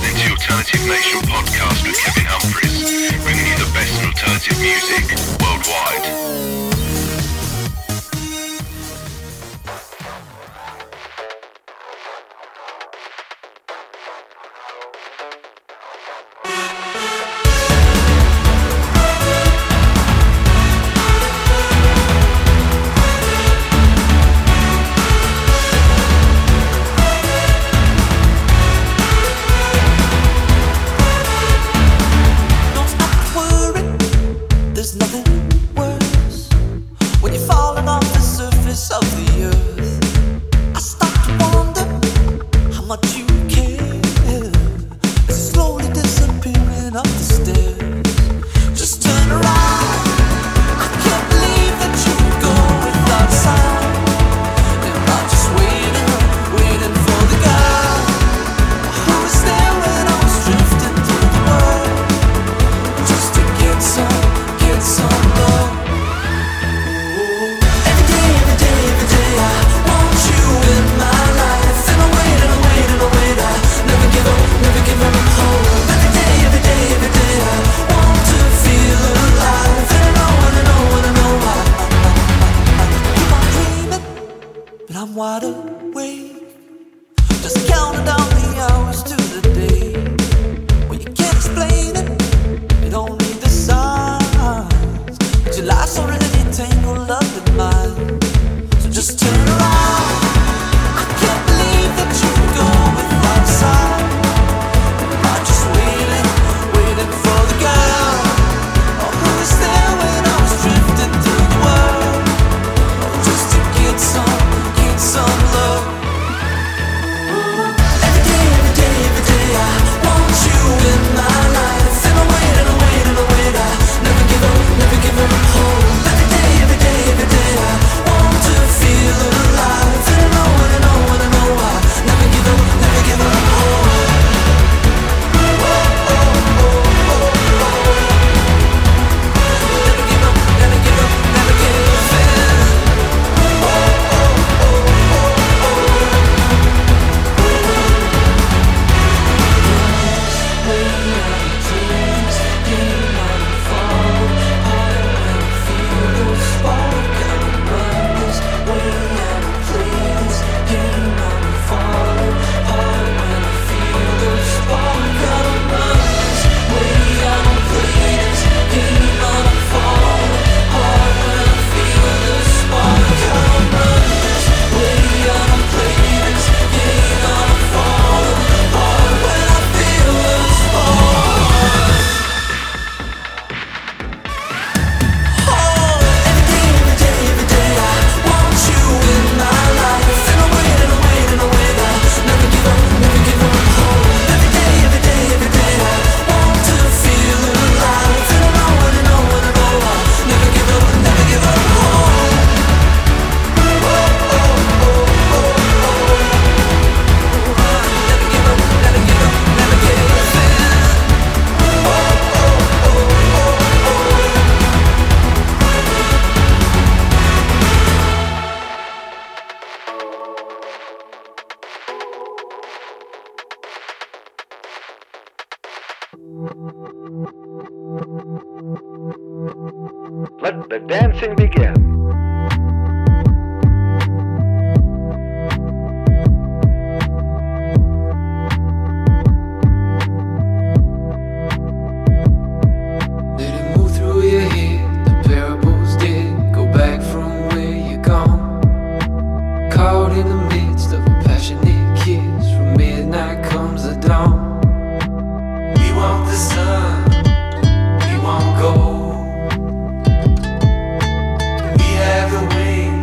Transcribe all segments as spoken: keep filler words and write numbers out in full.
listening to Alternative Nation Podcast with Kevin Humphreys, bringing you the best in alternative music worldwide. We won't go. We have a wing.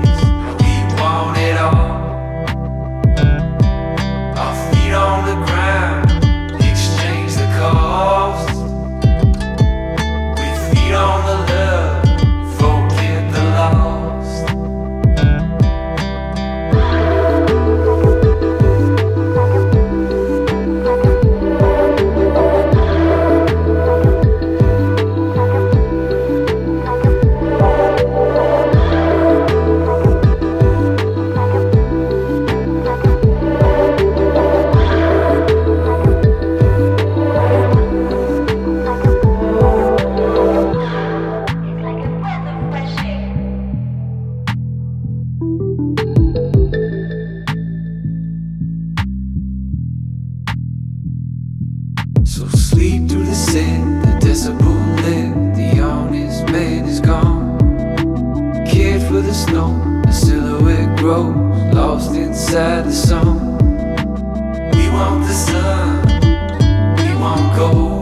So sleep through the sin, the decibel lift, the honest man is gone. Cared for the snow, the silhouette grows, lost inside the song. We want the sun, we want gold.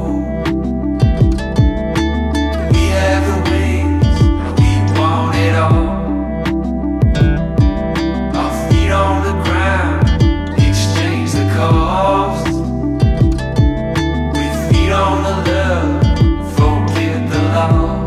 We have the wings, we want it all. Our feet on the ground, exchange the cost. On the love, forget the lost.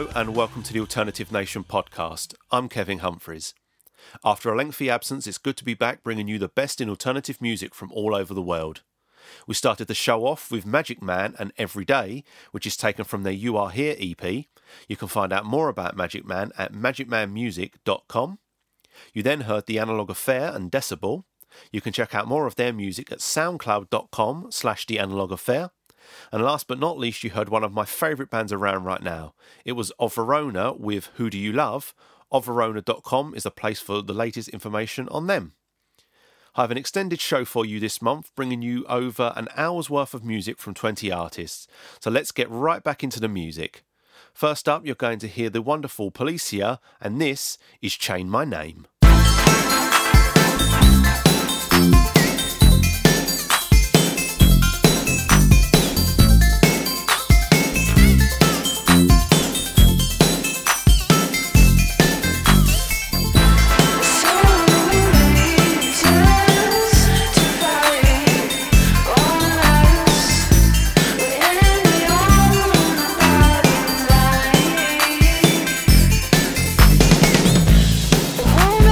Hello and welcome to the Alternative Nation podcast. I'm Kevin Humphreys. After a lengthy absence, it's good to be back bringing you the best in alternative music from all over the world. We started the show off with Magic Man and Every Day, which is taken from their You Are Here E P. You can find out more about Magic Man at magic man music dot com. You then heard The Analog Affair and Decibel. You can check out more of their music at soundcloud dot com slash the analog affair. And last but not least, you heard one of my favourite bands around right now. It was Of Verona with Who Do You Love? Of verona dot com is a place for the latest information on them. I have an extended show for you this month, bringing you over an hour's worth of music from twenty artists. So let's get right back into the music. First up, you're going to hear the wonderful Poliça, and this is Chain My Name. Oh,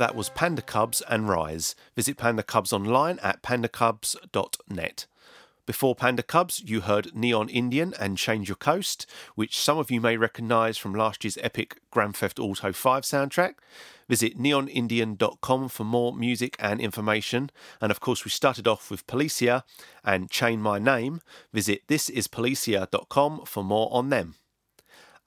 That was Panda Cubs and Rise. Visit Panda Cubs online at panda cubs dot net. Before Panda Cubs, you heard Neon Indian and Change Your Coast, which some of you may recognise from last year's epic Grand Theft Auto five soundtrack. Visit neon indian dot com for more music and information. And of course, we started off with Poliça and Chain My Name. Visit this is policia dot com for more on them.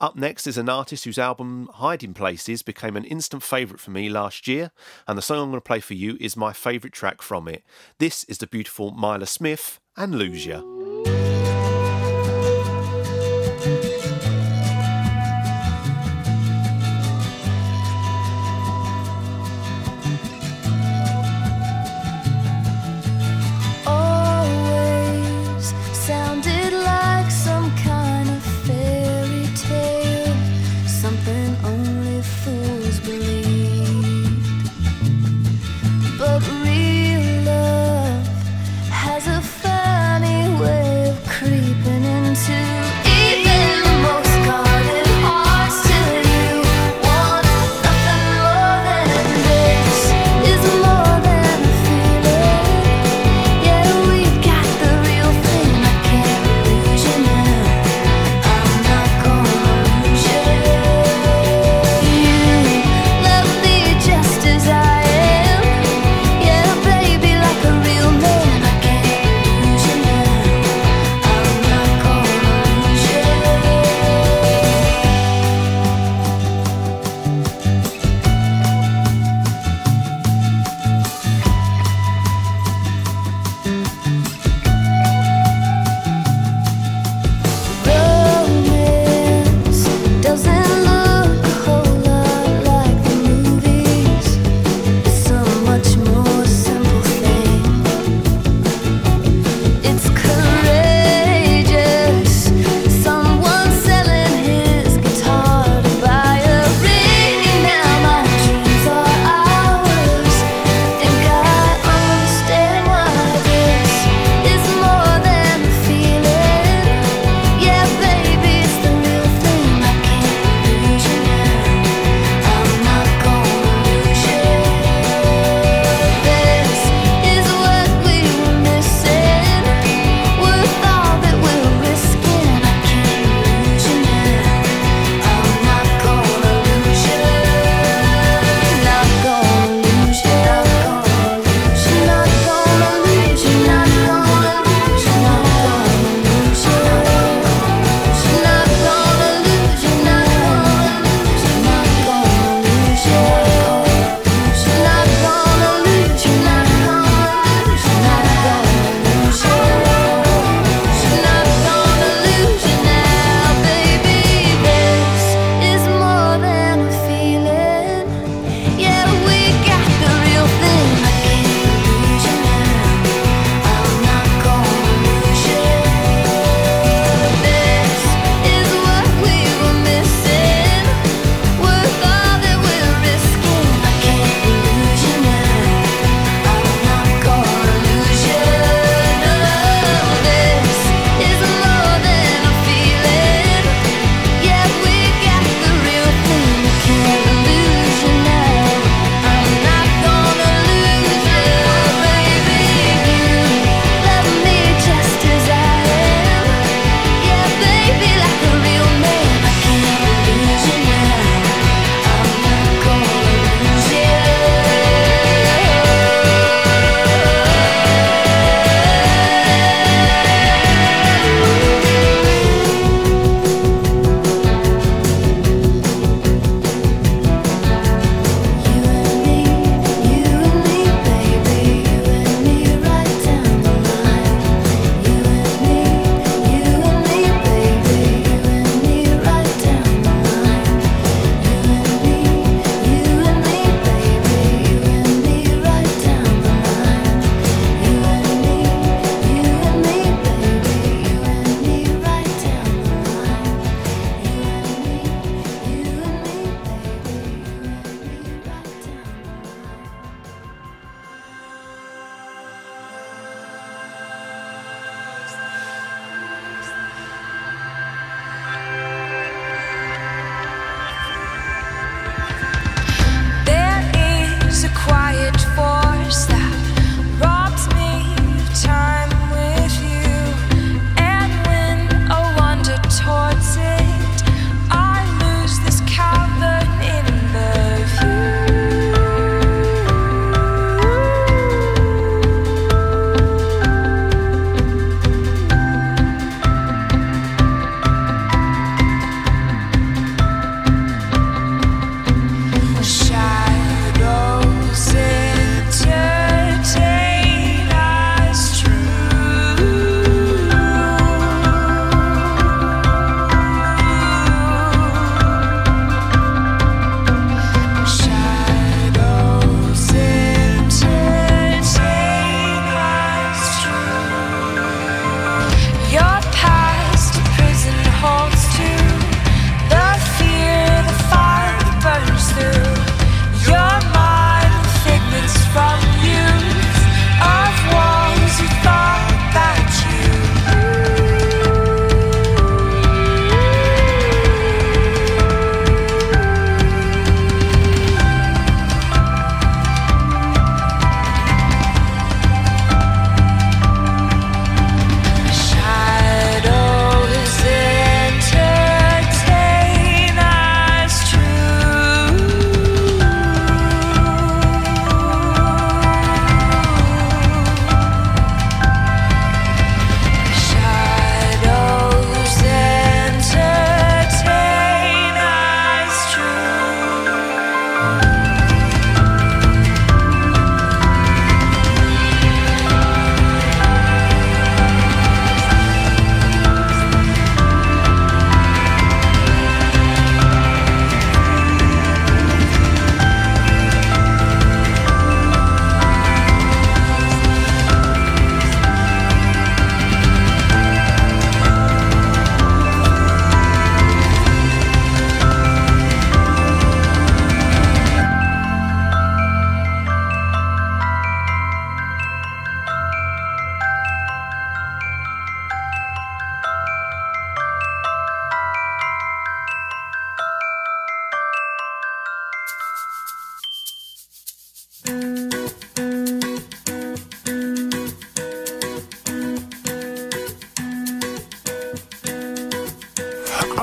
Up next is an artist whose album Hiding Places became an instant favourite for me last year, and the song I'm going to play for you is my favourite track from it. This is the beautiful Myla Smith and Lose Ya. But real love has a funny way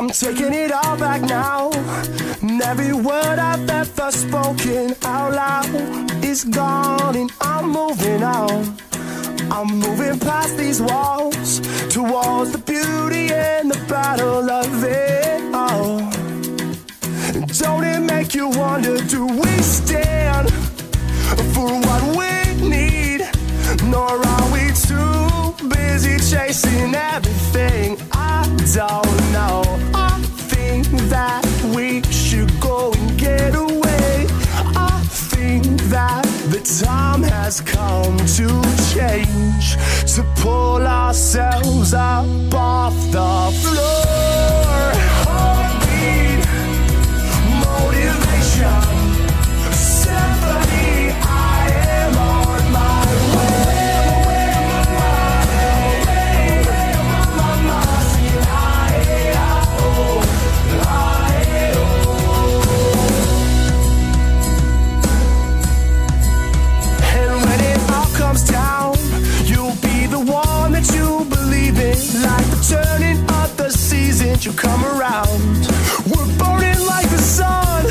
I'm taking it all back now, and every word I've ever spoken out loud is gone, and I'm moving on. I'm moving past these walls, towards the beauty and the battle of it all. Don't it make you wonder, do we stand for what we need, nor are we too busy chasing everything? I don't know. I think that we should go and get away. I think that the time has come to change, to pull ourselves up off the floor. Heartbeat, motivation. You come around, we're burning like the sun.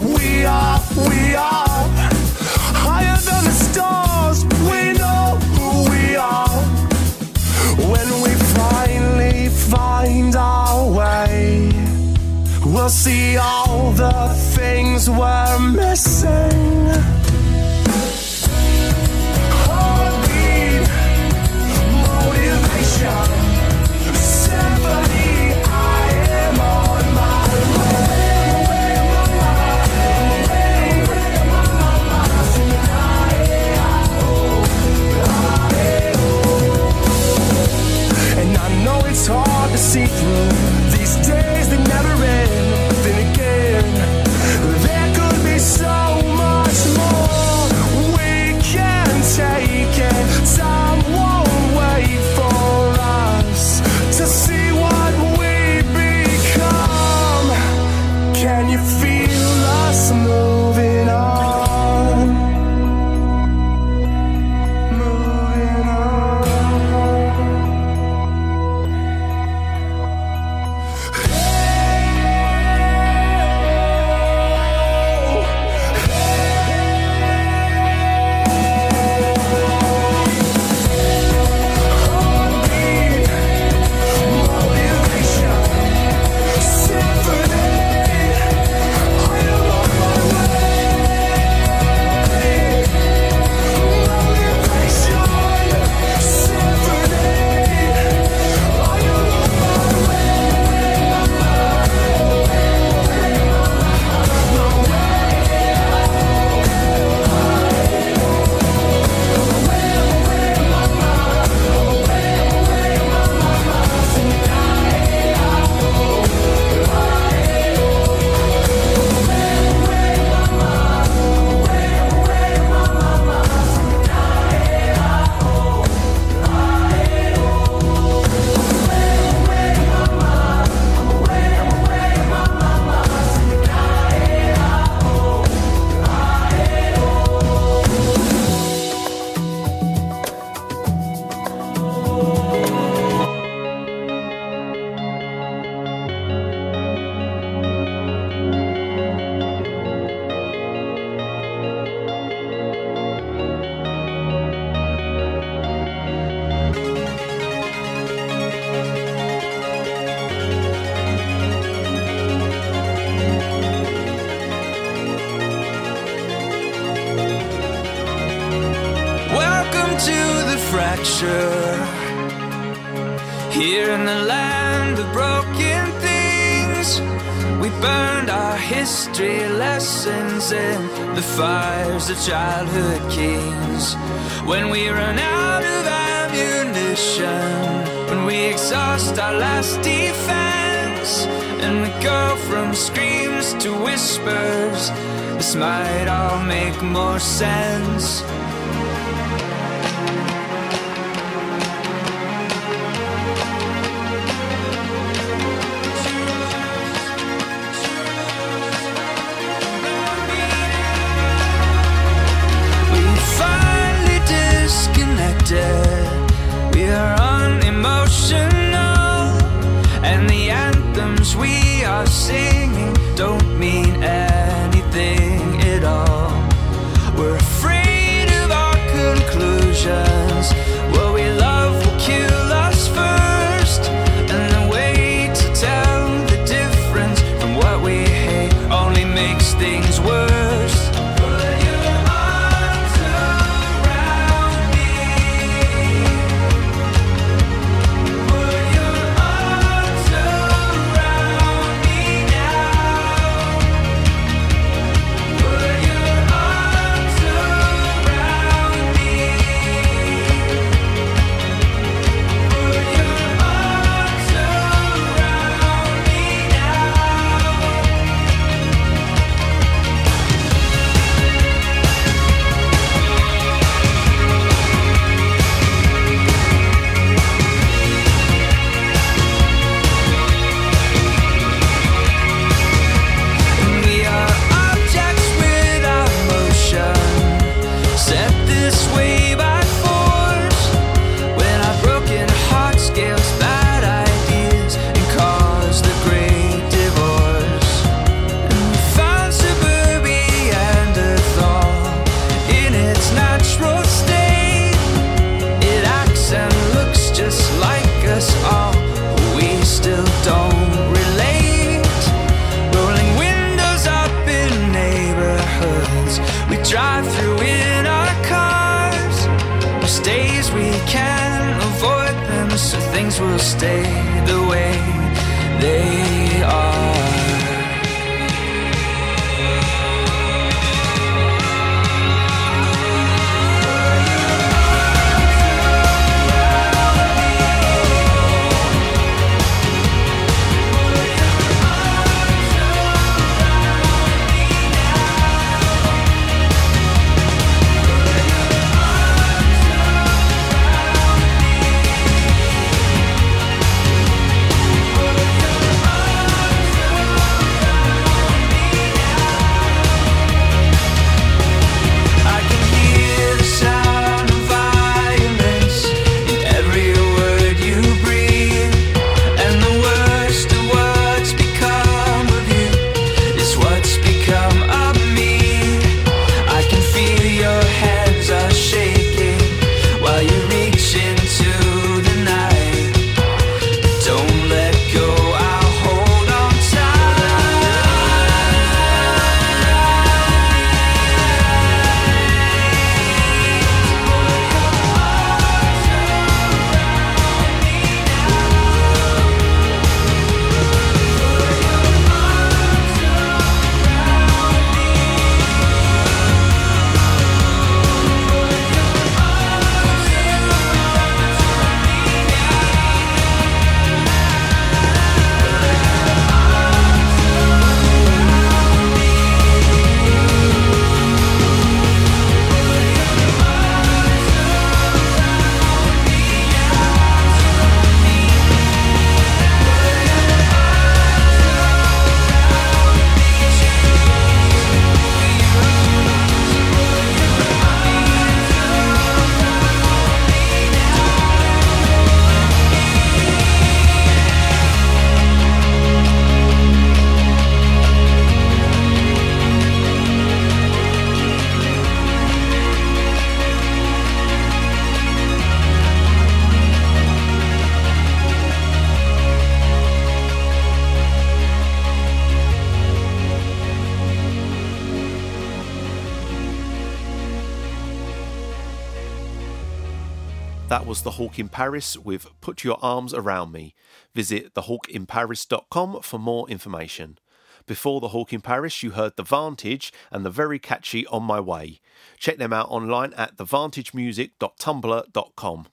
We are, we are higher than the stars. We know who we are. When we finally find our way, we'll see all the things we're missing. Heartbeat, motivation. It's hard to see through these days that never end, but then again, there could be so much more we can take, and time won't wait for us to see what we become. Can you feel us moving on? Childhood kings. When we run out of ammunition, when we exhaust our last defense, and we go from screams to whispers, this might all make more sense. songs we are singing don't mean anything at all. We're afraid of our conclusions. What we love will kill us first, and the way to tell the difference from what we hate only makes things worse. Put your arms around me. Put your arms around me now. Put your arms around me. Put your arms around me now. We are objects without motion, set this way by force. When our broken heart scales bad ideas and cause the great divorce. And we found suburbia and a thaw in its natural state. It acts and looks just like us all, but we still don't relate. Rolling windows up in neighborhoods, we drive through in our cars. Most days we can avoid them, so things will stay the way they are. I can hear the sound of violence in every word you breathe, and the worst of what's become of you is what's become of me. I can feel your hands are shaking while you reach into the night. Don't let go, I'll hold on tight. That was The Hawk in Paris with Put Your Arms Around Me. Visit the hawk in paris dot com for more information. Before The Hawk in Paris, you heard The Vantage and the very catchy On My Way. Check them out online at the vantage music dot tumblr dot com.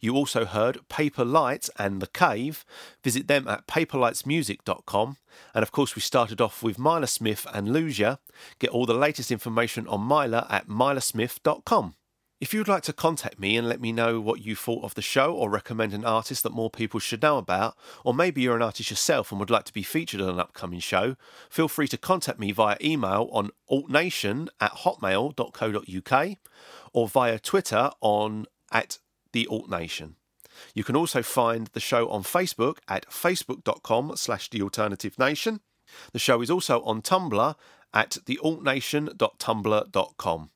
You also heard Paper Lights and The Cave. Visit them at paper lights music dot com. And of course, we started off with Myla Smith and Lugia. Get all the latest information on Myla at myla smith dot com. If you'd like to contact me and let me know what you thought of the show or recommend an artist that more people should know about, or maybe you're an artist yourself and would like to be featured on an upcoming show, feel free to contact me via email on alt nation at hotmail dot co dot uk or via Twitter on at the alt nation. You can also find the show on Facebook at facebook dot com slash the alternative nation. The show is also on Tumblr at the alt nation dot tumblr dot com.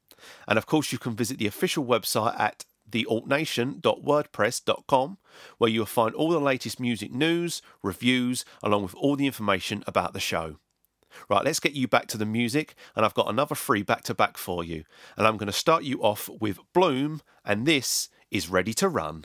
And of course, you can visit the official website at the alt nation dot wordpress dot com, where you'll find all the latest music news, reviews, along with all the information about the show. Right, let's get you back to the music, and I've got another free back-to-back for you. And I'm going to start you off with Bloom, and this is Ready to Run.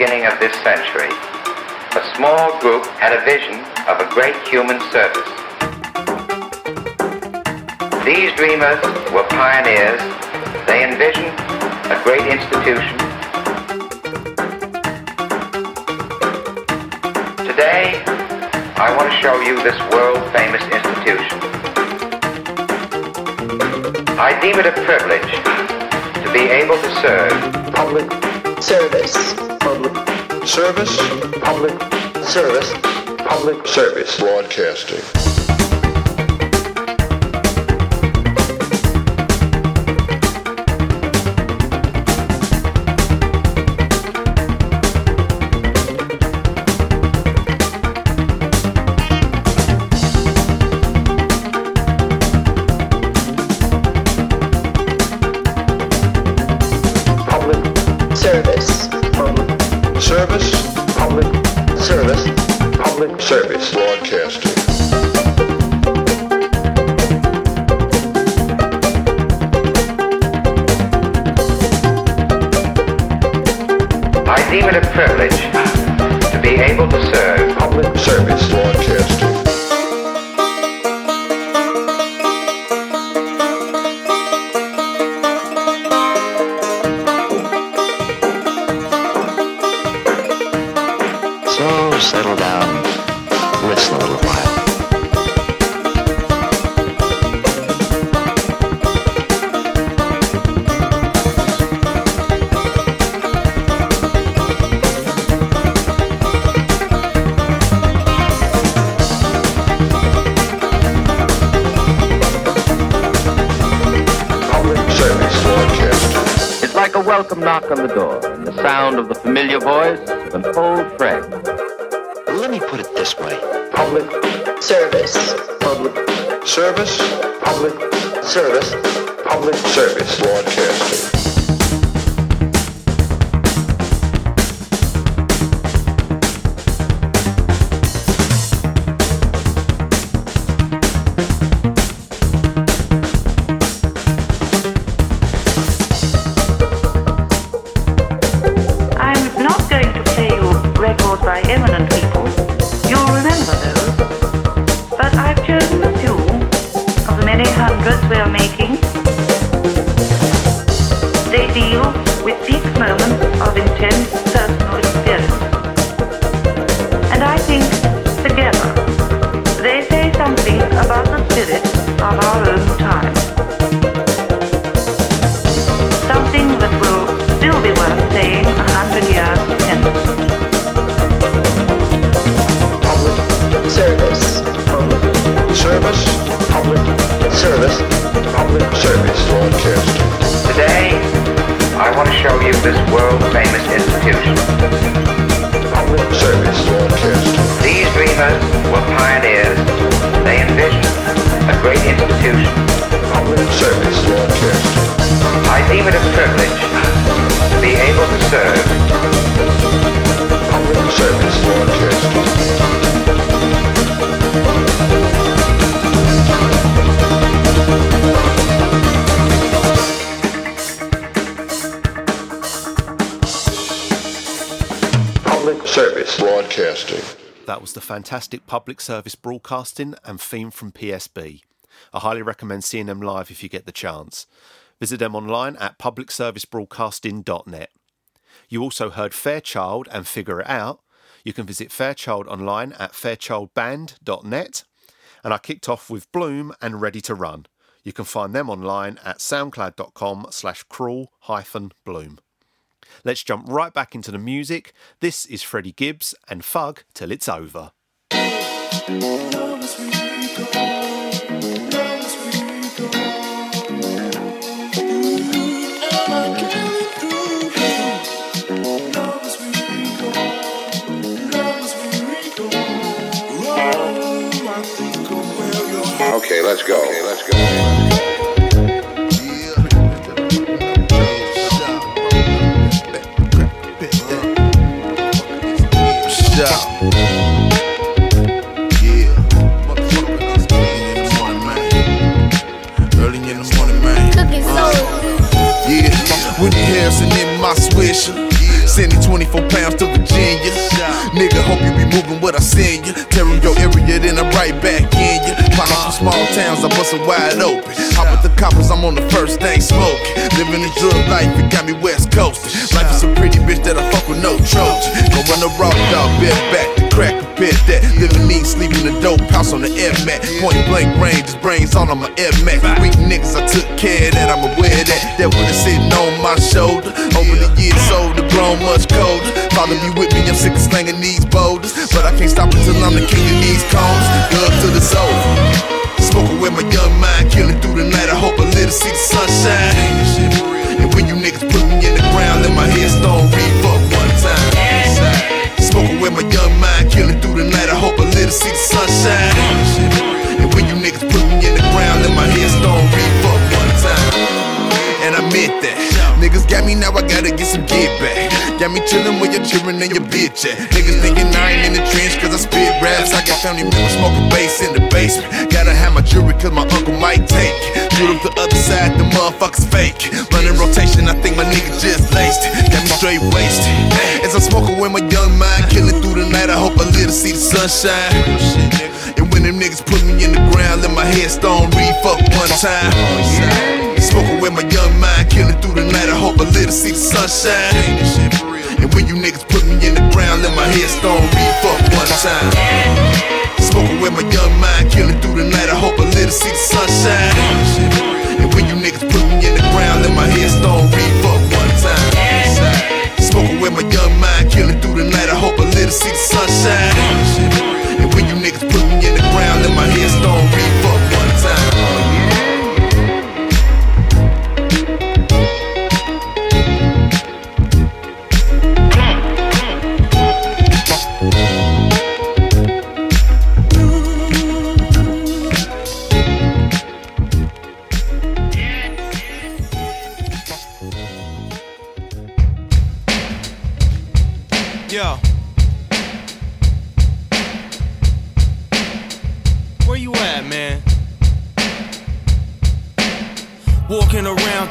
beginning of this century, a small group had a vision of a great human service. These dreamers were pioneers. They envisioned a great institution. Today, I want to show you this world-famous institution. I deem it a privilege to be able to serve public service, public service, public service, public service broadcasting. Service broadcasting. I deem it a privilege to be able to serve public service broadcasting. Welcome knock on the door and the sound of the familiar voice of an old friend. Let me put it this way. Public service. Public service. Public service. Public service broadcasting. That was the fantastic Public Service Broadcasting and theme from P S B. I highly recommend seeing them live if you get the chance. Visit them online at public service broadcasting dot net. You also heard Fairchild and Figure It Out. You can visit Fairchild online at fairchild band dot net. And I kicked off with Bloom and Ready to Run. You can find them online at soundcloud dot com slash crawl hyphen bloom. Let's jump right back into the music. This is Freddie Gibbs and Fug Till It's Over. Okay, let's go. Okay, let's go. sending twenty-four pounds to Virginia. Nigga, hope you be moving what I send you. Tearing your area, then I'm right back in you. Poppin' from small towns, I bust them wide open. Hop with the coppers, I'm on the first thing smoking. Living the drug life, it got me West Coastin'. Life is a pretty bitch that I fuck with no Trojan. Go run the rock dog, bed back to crack, bed that. Living mean, sleeping the dope house on the air mat. Point blank range, his brains all on my air mat. Weak niggas, I took care of that, I'm aware of that. That one is sitting on my shoulder. Over the years, older, grown much colder. Follow me with me, I'm sick of slanging these boulders. But I can't stop until I'm the king of these cones. Love to the soul. Smoking with my young mind, killing through the night. I hope I live to see the sunshine. And when you niggas put me in the ground, let my headstone reef up one time. Smoking with my young mind, killing through the night. I hope I live to see the sunshine. And when you niggas put me in the ground, let my headstone reef up one time. And I meant that. Niggas got me now, I gotta get some get back. Got me chillin' with your children and your bitch at. Niggas thinkin' I ain't in the trench cause I spit raps. I got family members smoking bass in the basement. Gotta have my jewelry cause my uncle might take it. Shoot up the other side, the motherfuckers fake. Running rotation, I think my nigga just laced it. Got me straight wasted. As I'm smoking with my young mind, killin' through the night, I hope I live to see the sunshine. And when them niggas put me in the ground, let my headstone re-fuck one time. Smoking with my young mind, killing through the night. I hope I live to see the sunshine. And when you niggas put me in the ground, let my headstone reef up one time. Smoking with my young mind, killing through the night. I hope I live to see the sunshine. And when you niggas put me in the ground, let my headstone reef up one time. Smoking with my young mind, killing through the night. I hope I live to see the sunshine. And when you niggas put me in the ground, let my headstone reef up one time.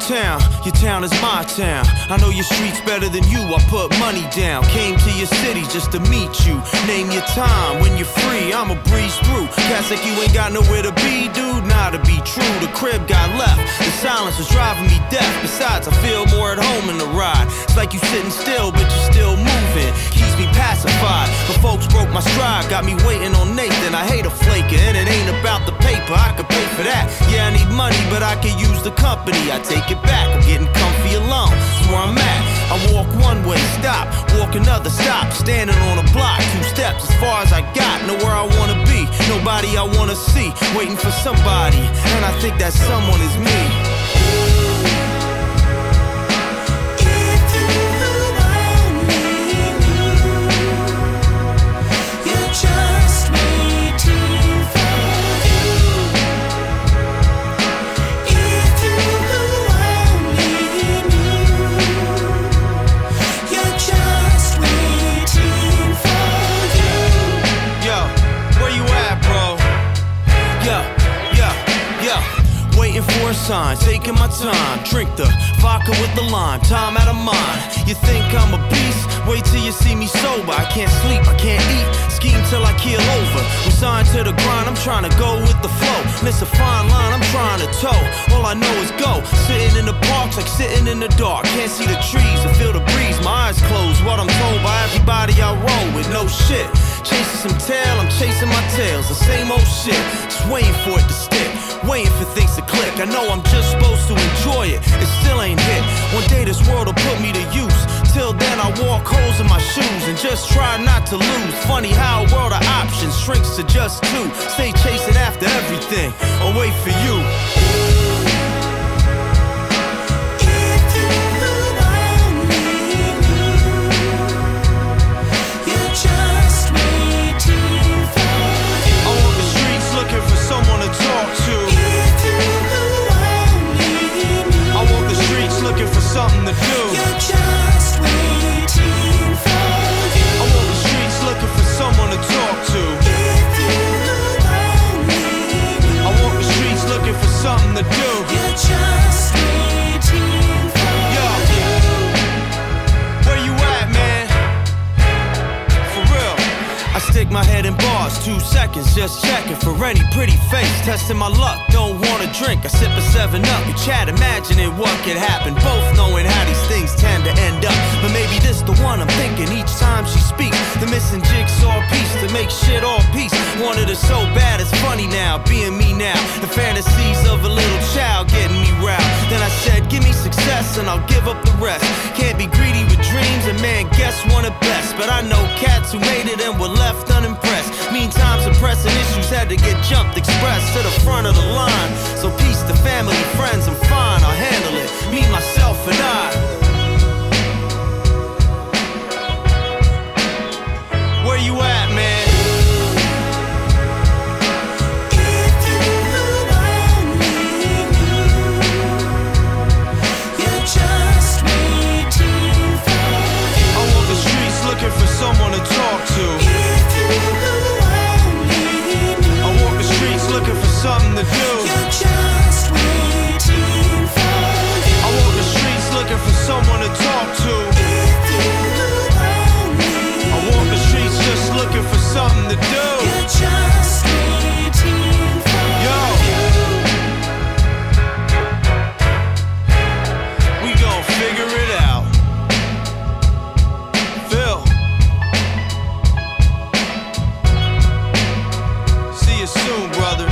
Town. Your town is my town. I know your streets better than you. I put money down. Came to your city just to meet you. Name your time. When you're free, I'ma breeze through. Cats like you ain't got nowhere to be, dude. Nah, to be true, the crib got left. The silence was driving me deaf. Besides, I feel more at home in the ride. It's like you sitting still, but you're still moving. Keeps me pacified. But folks broke my stride. Got me waiting on Nathan. I hate a flaker, and it ain't about the paper. I could pay for that. Yeah, I need money, but I could use the company. I take it back, I'm getting comfy alone, that's where I'm at. I walk one way, stop, walk another, stop. Standing on a block, two steps as far as I got. Nowhere I wanna be, nobody I wanna see. Waiting for somebody, and I think that someone is me. For a sign, taking my time. Drink the vodka with the lime. Time out of mind. You think I'm a beast? Wait till you see me sober. I can't sleep, I can't eat. Scheme till I keel over. Resigned to the grind, I'm trying to go with the flow. Miss a fine line, I'm trying to toe. All I know is go. Sitting in the parks like sitting in the dark. Can't see the trees and feel the breeze. My eyes closed, what I'm told by everybody I roll with. No shit. Chasing some tail, I'm chasing my tails. The same old shit. Just waiting for it to stick. Waiting for things to click. I know I'm just supposed to enjoy it. It still ain't hit. One day this world will put me to use. Till then I walk holes in my shoes and just try not to lose. Funny how a world of options shrinks to just two. Stay chasing after everything. I'll wait for you. Something to do. You're just waiting for you. I'm on the streets looking for someone to talk to. If you only I walk the streets looking for something to do. You're just waiting for yo. You. Where you at, man? shake my head in bars, two seconds, just checking for any pretty face, testing my luck, don't want to drink, I sip a seven up, we chat imagining what could happen, both knowing how these things tend to end up, but maybe this the one I'm thinking each time she speaks, the missing jigsaw piece to make shit all peace, wanted her so bad it's funny now, being me now, the fantasies of a little child getting me round, then I said give me success and I'll give up the rest, can't be greedy with dreams, and man guess one of best, but I know cats who made it and were left unimpressed, meantime suppressing issues had to get jumped, expressed to the front of the line, so peace to family, friends, I'm fine, I'll handle it, me, myself, and I, where you at, man? For someone to talk to. If you only knew. I walk the streets looking for something to do. You're just waiting for you. I walk the streets looking for someone to talk to. If you only knew. I walk the streets just looking for something to do. You're just waiting for Yo. you. We gon' figure it out. Soon, brother.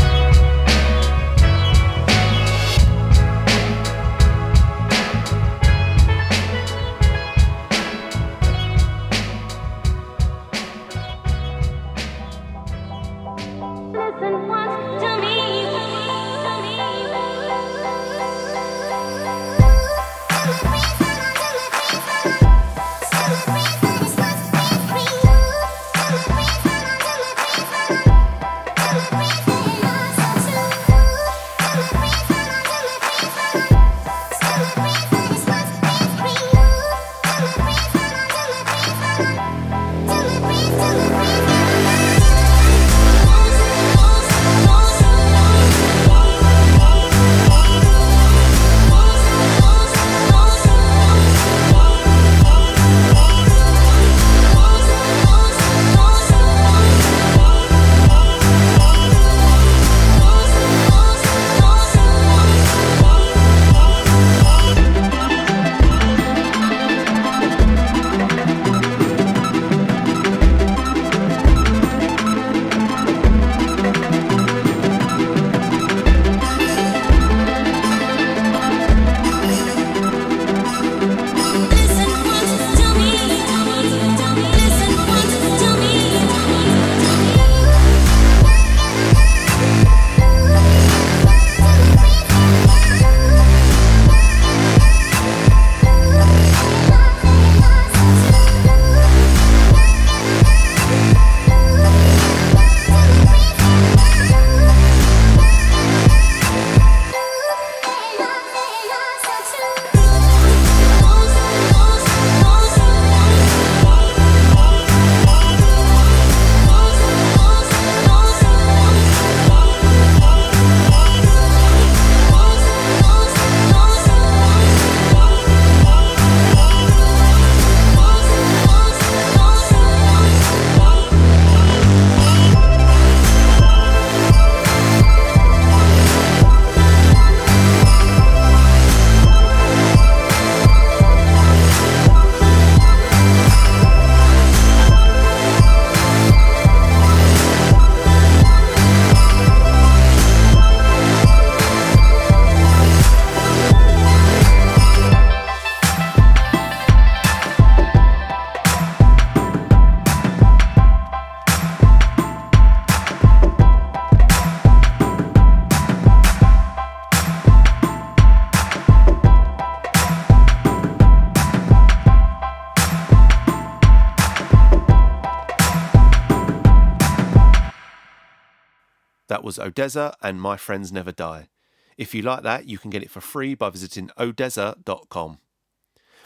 Was Odessa and My Friends Never Die. If you like that, you can get it for free by visiting odessa dot com.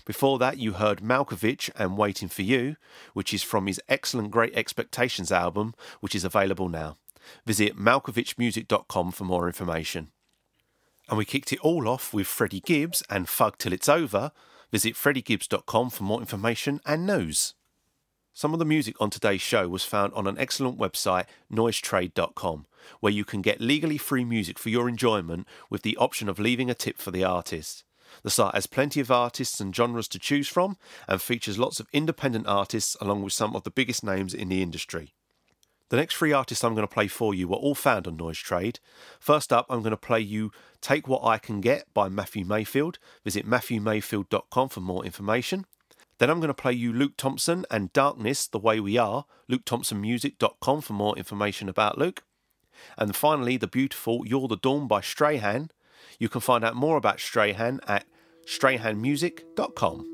Before that, you heard Malkovich and Waiting for You, which is from his excellent Great Expectations album, which is available now. Visit malkovich music dot com for more information. And we kicked it all off with Freddie Gibbs and Fug Till It's Over. Visit freddie gibbs dot com for more information and news. Some of the music on today's show was found on an excellent website, noise trade dot com, where you can get legally free music for your enjoyment with the option of leaving a tip for the artist. The site has plenty of artists and genres to choose from and features lots of independent artists along with some of the biggest names in the industry. The next three artists I'm going to play for you were all found on Noise Trade. First up, I'm going to play you Take What I Can Get by Matthew Mayfield. Visit matthew mayfield dot com for more information. Then I'm going to play you Luke Thompson and Darkness, The Way We Are, luke thompson music dot com for more information about Luke. And finally, the beautiful You're the Dawn by Strahan. You can find out more about Strahan at strahan music dot com.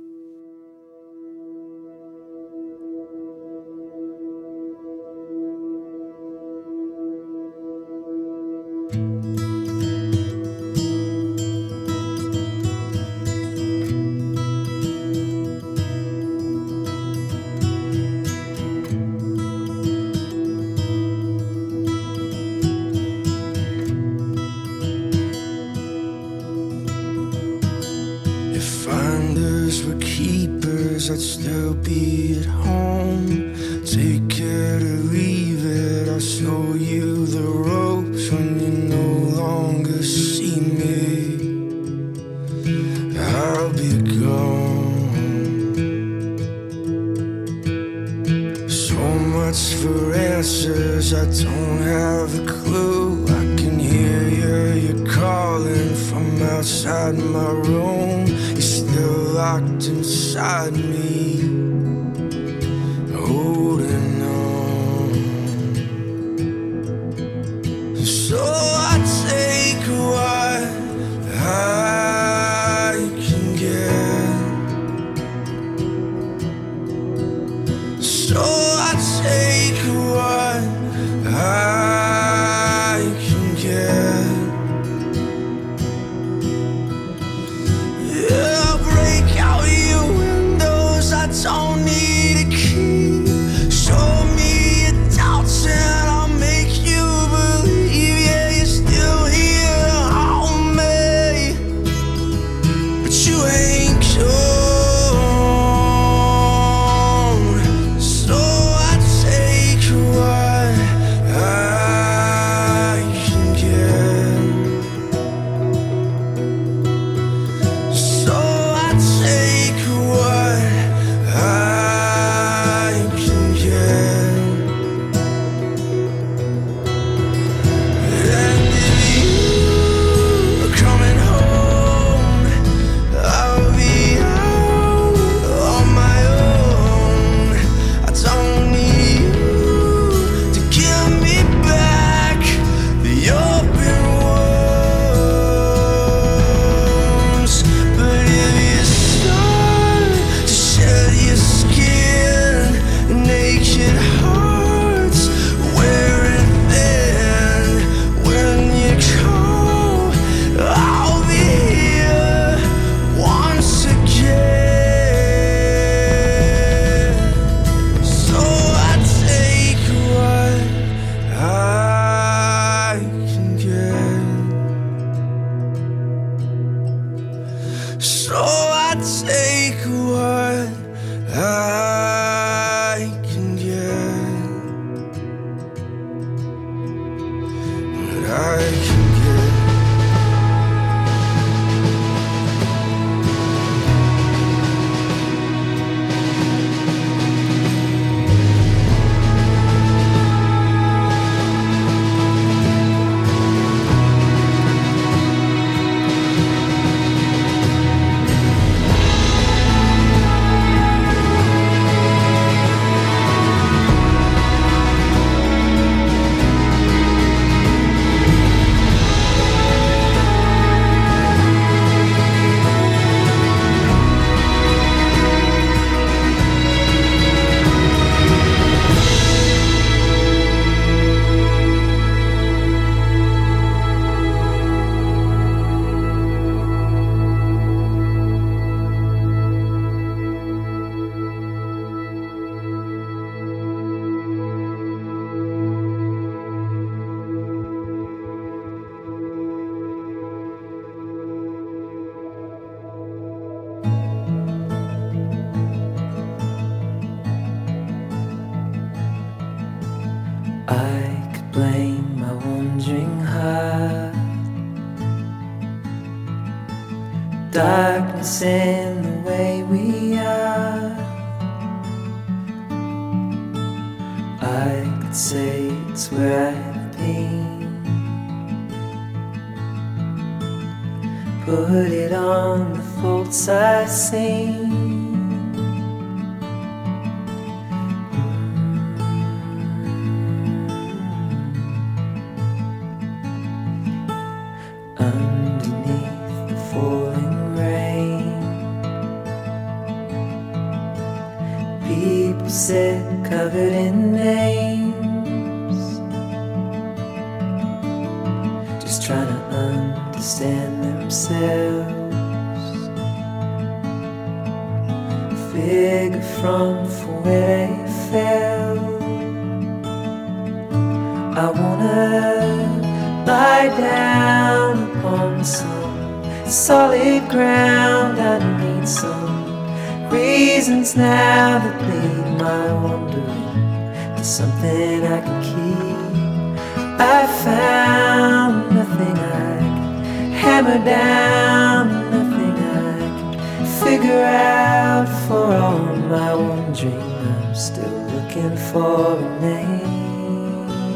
darkness in the way we are. I could say it's where I've been. Put it on the faults I've seen. Sit covered in names, just trying to understand themselves, figure from for where they fell. I wanna lie down upon some solid ground. I need some reasons now that lead my wandering to something I can keep. I found nothing I can hammer down, nothing I can figure out. For all my wandering, I'm still looking for a name.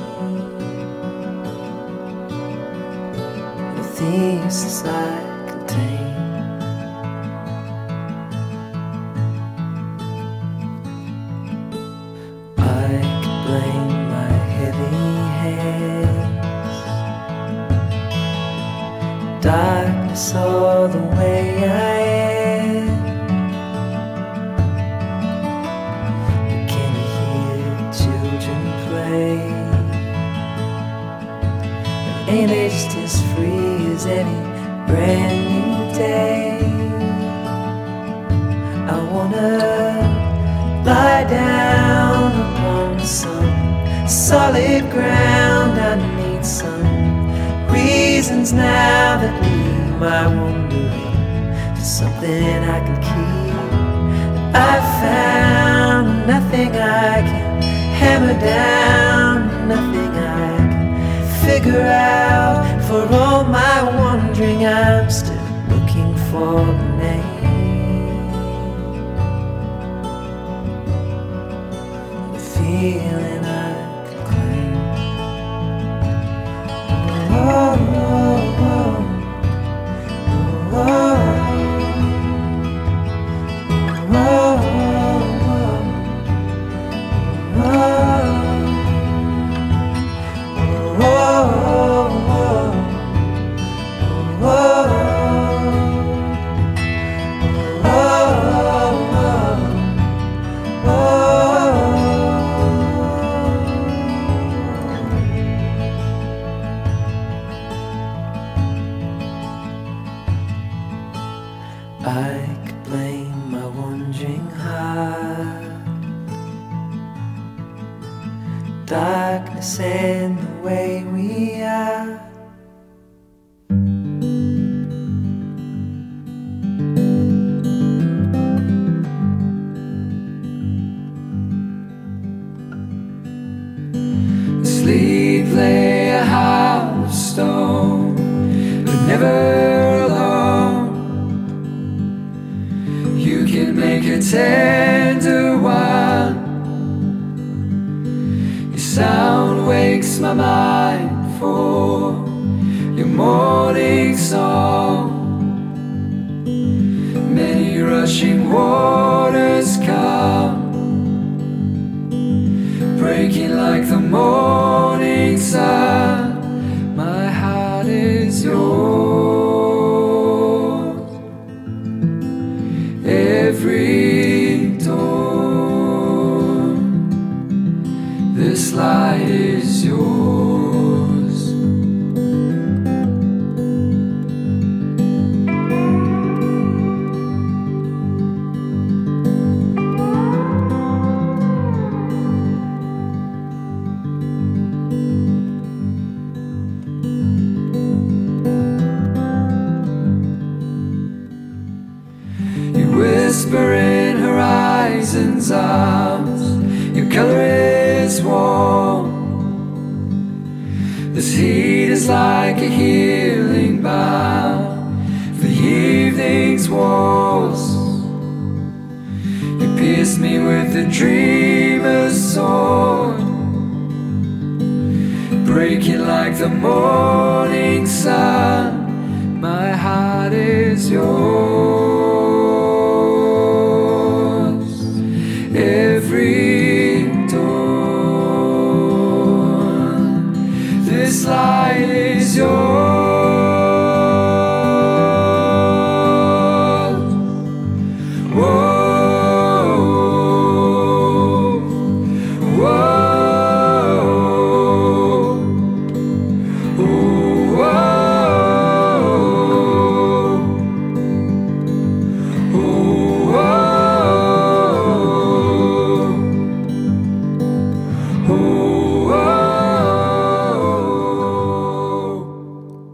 The thesis I contain. Darkness all the way I am. But can you hear children play? An image as free as any brand new day. I wanna lie down upon some solid ground. I need some reasons now that leave my wandering to something I can keep. I found nothing I can hammer down, nothing I can figure out. For all my wandering, I'm still looking for a name, the feeling I can claim. Oh, these walls. You pierced me with a dreamer's sword, breaking like the morning sun. My heart is yours. Every dawn, this light is yours.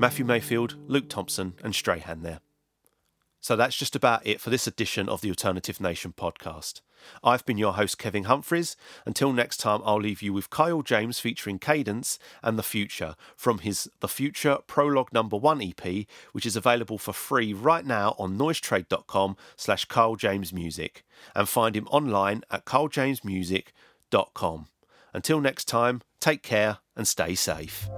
Matthew Mayfield, Luke Thompson and Strahan there. So that's just about it for this edition of the Alternative Nation podcast. I've been your host Kevin Humphreys. Until next time, I'll leave you with Kyle James featuring Cadence and The Future from his The Future Prologue Number one E P, which is available for free right now on noisetrade.com slash Kyle James Music, and find him online at kyle james music dot com. Until next time, take care and stay safe.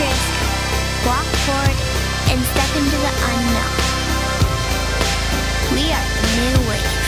risk, walk forward, and step into the unknown. We are the new wave.